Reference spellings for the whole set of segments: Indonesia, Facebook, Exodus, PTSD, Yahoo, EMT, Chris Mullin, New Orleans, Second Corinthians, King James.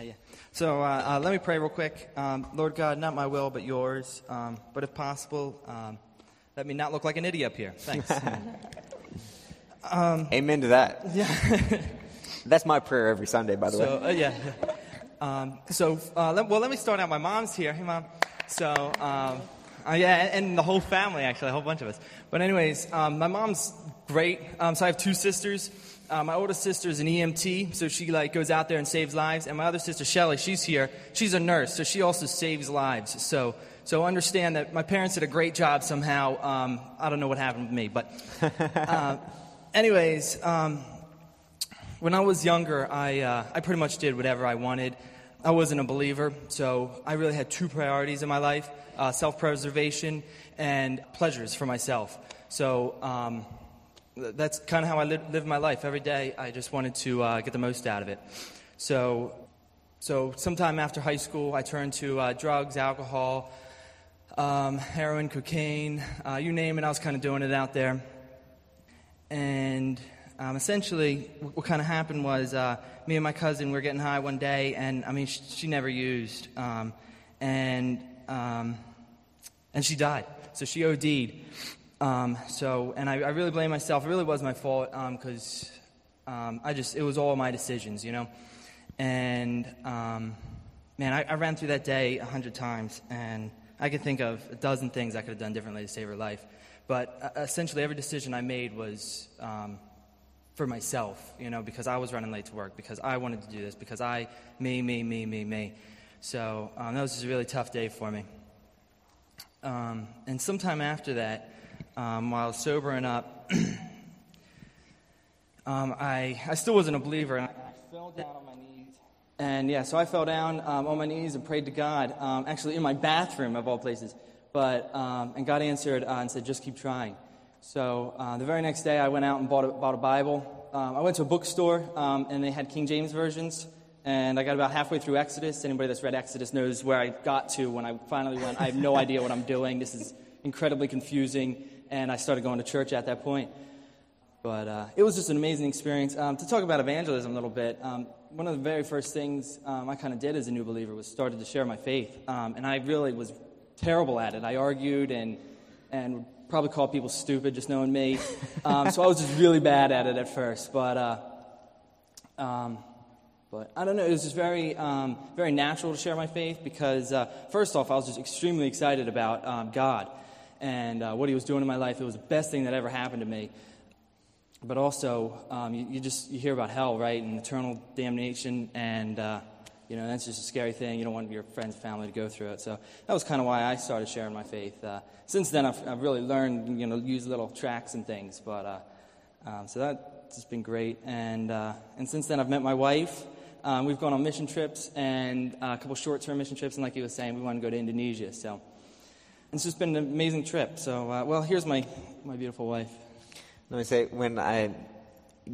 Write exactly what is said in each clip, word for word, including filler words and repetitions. Yeah. So uh, uh, let me pray real quick. Um, Lord God, not my will, but yours. Um, but if possible, um, let me not look like an idiot up here. Thanks. um, Amen to that. Yeah. That's my prayer every Sunday, by the so, way. Uh, yeah. Um, so, uh, let, well, let me start out. My mom's here. Hey, Mom. So, um, uh, yeah, and, and the whole family, actually, a whole bunch of us. But anyways, um, my mom's great. Um, so I have two sisters. Uh, my oldest sister is an E M T, so she like goes out there and saves lives. And my other sister, Shelly, she's here. She's a nurse, so she also saves lives. So so understand that my parents did a great job somehow. Um, I don't know what happened with me, but uh, anyways, um, when I was younger, I uh, I pretty much did whatever I wanted. I wasn't a believer, so I really had two priorities in my life, uh, self-preservation and pleasures for myself. So Um, That's kind of how I live, live my life. Every day, I just wanted to uh, get the most out of it. So, so sometime after high school, I turned to uh, drugs, alcohol, um, heroin, cocaine, uh, you name it. I was kind of doing it out there. And um, essentially, what kind of happened was uh, me and my cousin, we were getting high one day, and, I mean, she, she never used. Um, and um, and she died. So she O D'd. Um, so, and I, I really blame myself. It really was my fault, um, 'cause, um, I just, it was all my decisions, you know? And, um, man, I, I ran through that day a hundred times, and I could think of a dozen things I could have done differently to save her life. But uh, essentially every decision I made was, um, for myself, you know, because I was running late to work, because I wanted to do this, because I, me, me, me, me, me. So, um, that was just a really tough day for me. Um, and sometime after that, Um, while sobering up, um, I I still wasn't a believer, and I, I fell down on my knees. And yeah, so I fell down um, on my knees and prayed to God, um, actually in my bathroom of all places. But um, and God answered uh, and said, "Just keep trying." So uh, the very next day, I went out and bought a, bought a Bible. Um, I went to a bookstore, um, and they had King James versions. And I got about halfway through Exodus. Anybody that's read Exodus knows where I got to when I finally went. I have no idea what I'm doing. This is incredibly confusing. And I started going to church at that point. But uh, it was just an amazing experience. Um, to talk about evangelism a little bit, um, one of the very first things um, I kind of did as a new believer was started to share my faith. Um, and I really was terrible at it. I argued and and would probably call people stupid, just knowing me. Um, so I was just really bad at it at first. But uh, um, but I don't know. It was just very um, very natural to share my faith because, uh, first off, I was just extremely excited about um, God. And uh, what he was doing in my life, it was the best thing that ever happened to me. But also, um, you, you just you hear about hell, right, and eternal damnation, and uh, you know that's just a scary thing. You don't want your friends and family to go through it. So that was kind of why I started sharing my faith. Uh, since then, I've, I've really learned, you know, use little tracks and things. But uh, um, so that's just been great. And uh, and since then, I've met my wife. Um, we've gone on mission trips and uh, a couple short-term mission trips. And like he was saying, we want to go to Indonesia. So. It's just been an amazing trip. So, uh, well, here's my, my beautiful wife. Let me say, when I,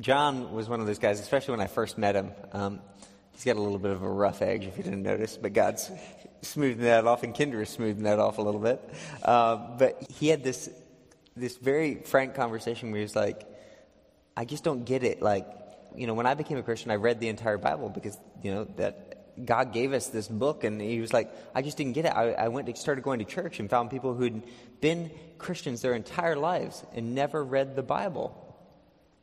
John was one of those guys, especially when I first met him. Um, he's got a little bit of a rough edge, if you didn't notice, but God's smoothed that off, and Kinder has smoothed that off a little bit. Uh, but he had this this very frank conversation where he was like, I just don't get it. Like, you know, when I became a Christian, I read the entire Bible because, you know, that God gave us this book, and he was like, I just didn't get it. I, I went and started going to church and found people who'd been Christians their entire lives and never read the Bible.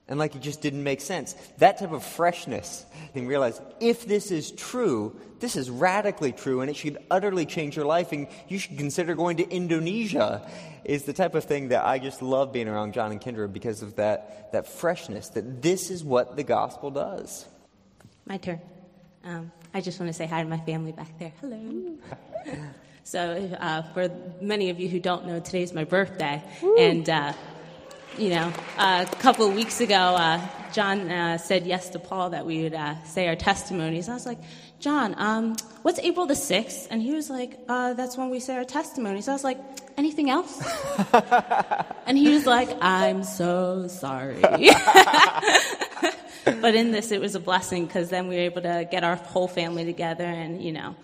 And like, it just didn't make sense. That type of freshness, and realize if this is true, this is radically true, and it should utterly change your life, and you should consider going to Indonesia, is the type of thing that I just love being around John and Kendra because of that, that freshness, that this is what the gospel does. My turn. Um, I just want to say hi to my family back there. Hello. So uh, for many of you who don't know, today's my birthday. Woo. And, uh, you know, uh, a couple of weeks ago, uh, John uh, said yes to Paul that we would uh, say our testimonies. I was like, John, um, what's April the sixth? And he was like, uh, that's when we say our testimonies. I was like, anything else? And he was like, I'm so sorry. But in this, it was a blessing because then we were able to get our whole family together and, you know,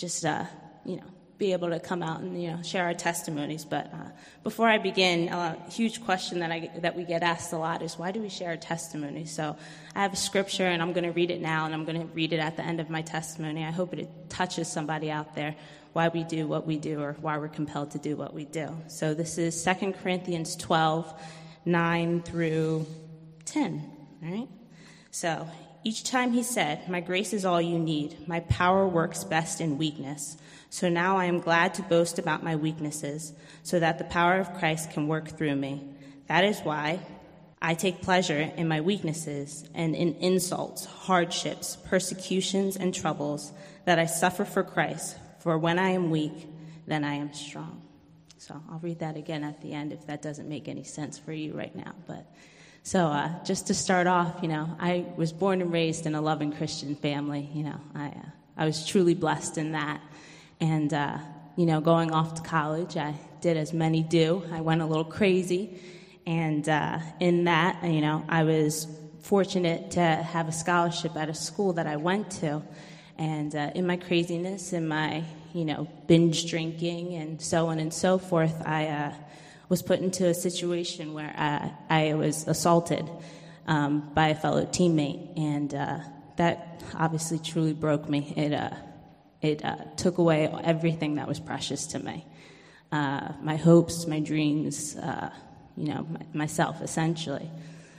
just, uh, you know, be able to come out and, you know, share our testimonies. But uh, before I begin, a huge question that I that we get asked a lot is, why do we share our testimony? So I have a scripture, and I'm going to read it now, and I'm going to read it at the end of my testimony. I hope it touches somebody out there, why we do what we do, or why we're compelled to do what we do. So this is Second Corinthians twelve, nine through ten, all right? So, each time he said, "My grace is all you need. My power works best in weakness. So now I am glad to boast about my weaknesses, so that the power of Christ can work through me. That is why I take pleasure in my weaknesses and in insults, hardships, persecutions, and troubles that I suffer for Christ. For when I am weak, then I am strong." So I'll read that again at the end if that doesn't make any sense for you right now, but... So uh, just to start off, you know, I was born and raised in a loving Christian family. You know, I uh, I was truly blessed in that. And, uh, you know, going off to college, I did as many do. I went a little crazy. And uh, in that, you know, I was fortunate to have a scholarship at a school that I went to. And uh, in my craziness, in my, you know, binge drinking and so on and so forth, I... Uh, was put into a situation where I, I was assaulted um, by a fellow teammate, and uh, that obviously truly broke me. It uh, it uh, took away everything that was precious to me, uh, my hopes, my dreams, uh, you know, my, myself essentially.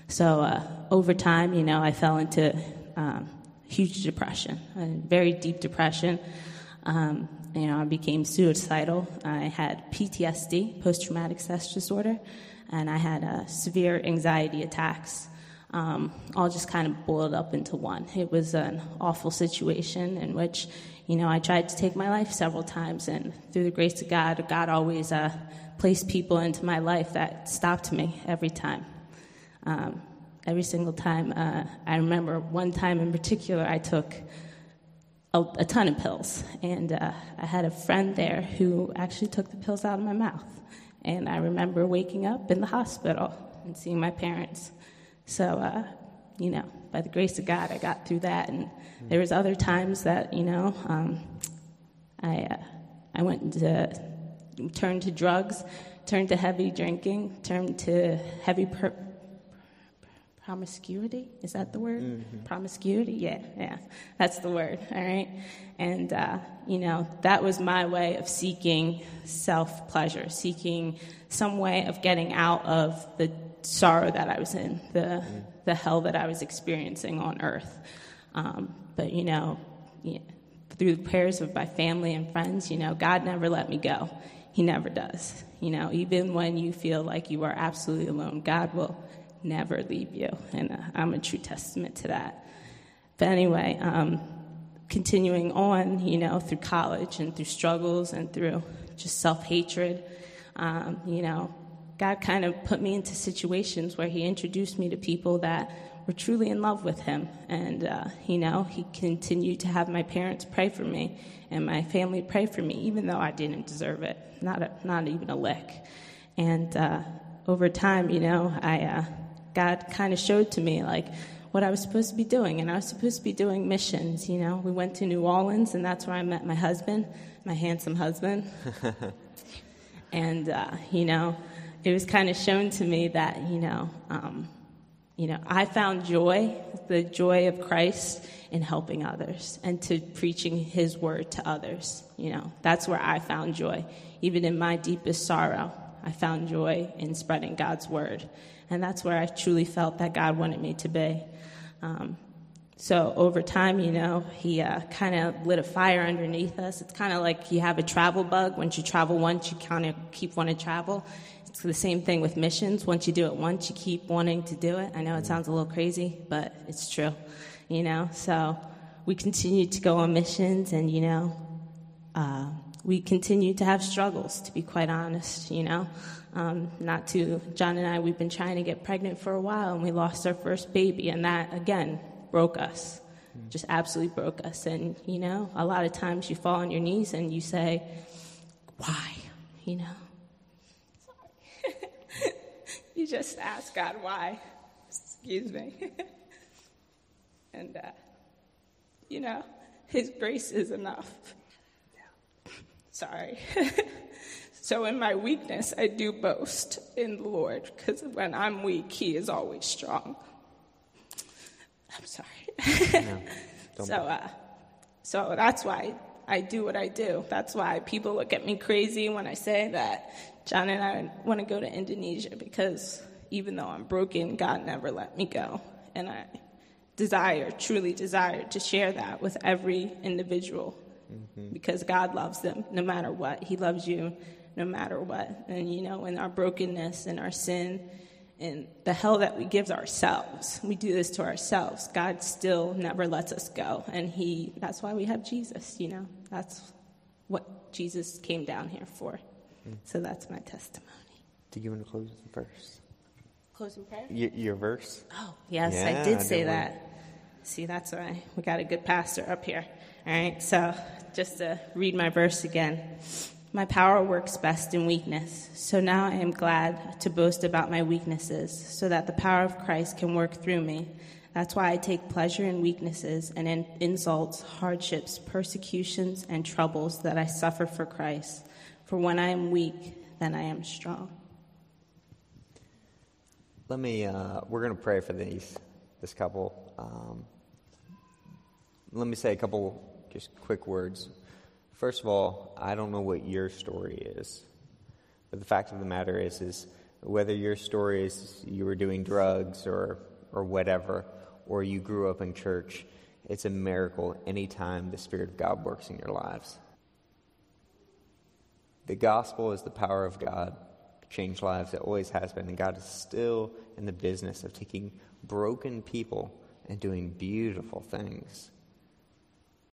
So uh, over time, you know, I fell into um, huge depression, a very deep depression. Um, You know, I became suicidal. I had P T S D, post-traumatic stress disorder, and I had uh, severe anxiety attacks, um, all just kind of boiled up into one. It was an awful situation in which, you know, I tried to take my life several times, and through the grace of God, God always uh, placed people into my life that stopped me every time. Um, every single time. Uh, I remember one time in particular I took... A, a ton of pills, and uh, I had a friend there who actually took the pills out of my mouth, and I remember waking up in the hospital and seeing my parents. So, uh, you know, by the grace of God, I got through that, and there was other times that, you know, um, I uh, I went to turned to drugs, turned to heavy drinking, turned to heavy per- Promiscuity, is that the word? Mm-hmm. Promiscuity, yeah, yeah, that's the word, all right? And, uh, you know, that was my way of seeking self-pleasure, seeking some way of getting out of the sorrow that I was in, the mm-hmm. the hell that I was experiencing on earth. Um, but, you know, yeah, through the prayers of my family and friends, you know, God never let me go. He never does. You know, even when you feel like you are absolutely alone, God will never leave you, and uh, I'm a true testament to that. But anyway, um, continuing on, you know, through college and through struggles and through just self-hatred, um, you know, God kind of put me into situations where he introduced me to people that were truly in love with him, and, uh, you know, he continued to have my parents pray for me and my family pray for me, even though I didn't deserve it, not a, not even a lick. And uh, over time, you know, I... Uh, God kind of showed to me, like, what I was supposed to be doing, and I was supposed to be doing missions, you know. We went to New Orleans, and that's where I met my husband, my handsome husband, and, uh, you know, it was kind of shown to me that, you know, um, you know, I found joy, the joy of Christ in helping others and to preaching his word to others, you know. That's where I found joy. Even in my deepest sorrow, I found joy in spreading God's word. And that's where I truly felt that God wanted me to be. Um, so over time, you know, he uh, kind of lit a fire underneath us. It's kind of like you have a travel bug. Once you travel once, you kind of keep wanting to travel. It's the same thing with missions. Once you do it once, you keep wanting to do it. I know it sounds a little crazy, but it's true, you know. So we continued to go on missions, and, you know, uh, we continued to have struggles, to be quite honest, you know. Um, not to, John and I, we've been trying to get pregnant for a while, and we lost our first baby, and that, again, broke us, mm. just absolutely broke us. And, you know, a lot of times you fall on your knees and you say, why, you know? Sorry. You just ask God why. Excuse me. And, uh, you know, his grace is enough. Sorry. So in my weakness, I do boast in the Lord, because when I'm weak, he is always strong. I'm sorry. No, so uh, so that's why I do what I do. That's why people look at me crazy when I say that John and I want to go to Indonesia, because even though I'm broken, God never let me go. And I desire, truly desire, to share that with every individual, mm-hmm. because God loves them no matter what. He loves you no matter what. And, you know, in our brokenness and our sin and the hell that we give ourselves, we do this to ourselves. God still never lets us go. And he, that's why we have Jesus, you know. That's what Jesus came down here for. Mm. So that's my testimony. Do you want to close the verse? Close in prayer? Y- your verse? Oh, yes, yeah, I did say that. Worry. See, that's why we got a good pastor up here. All right, so just to read my verse again. My power works best in weakness, so now I am glad to boast about my weaknesses, so that the power of Christ can work through me. That's why I take pleasure in weaknesses and in insults, hardships, persecutions, and troubles that I suffer for Christ. For when I am weak, then I am strong. Let me, uh, we're going to pray for these, this couple. Um, let me say a couple just quick words. First of all, I don't know what your story is, but the fact of the matter is, is whether your story is you were doing drugs or, or whatever, or you grew up in church, it's a miracle any time the Spirit of God works in your lives. The gospel is the power of God. Change lives. It always has been, and God is still in the business of taking broken people and doing beautiful things.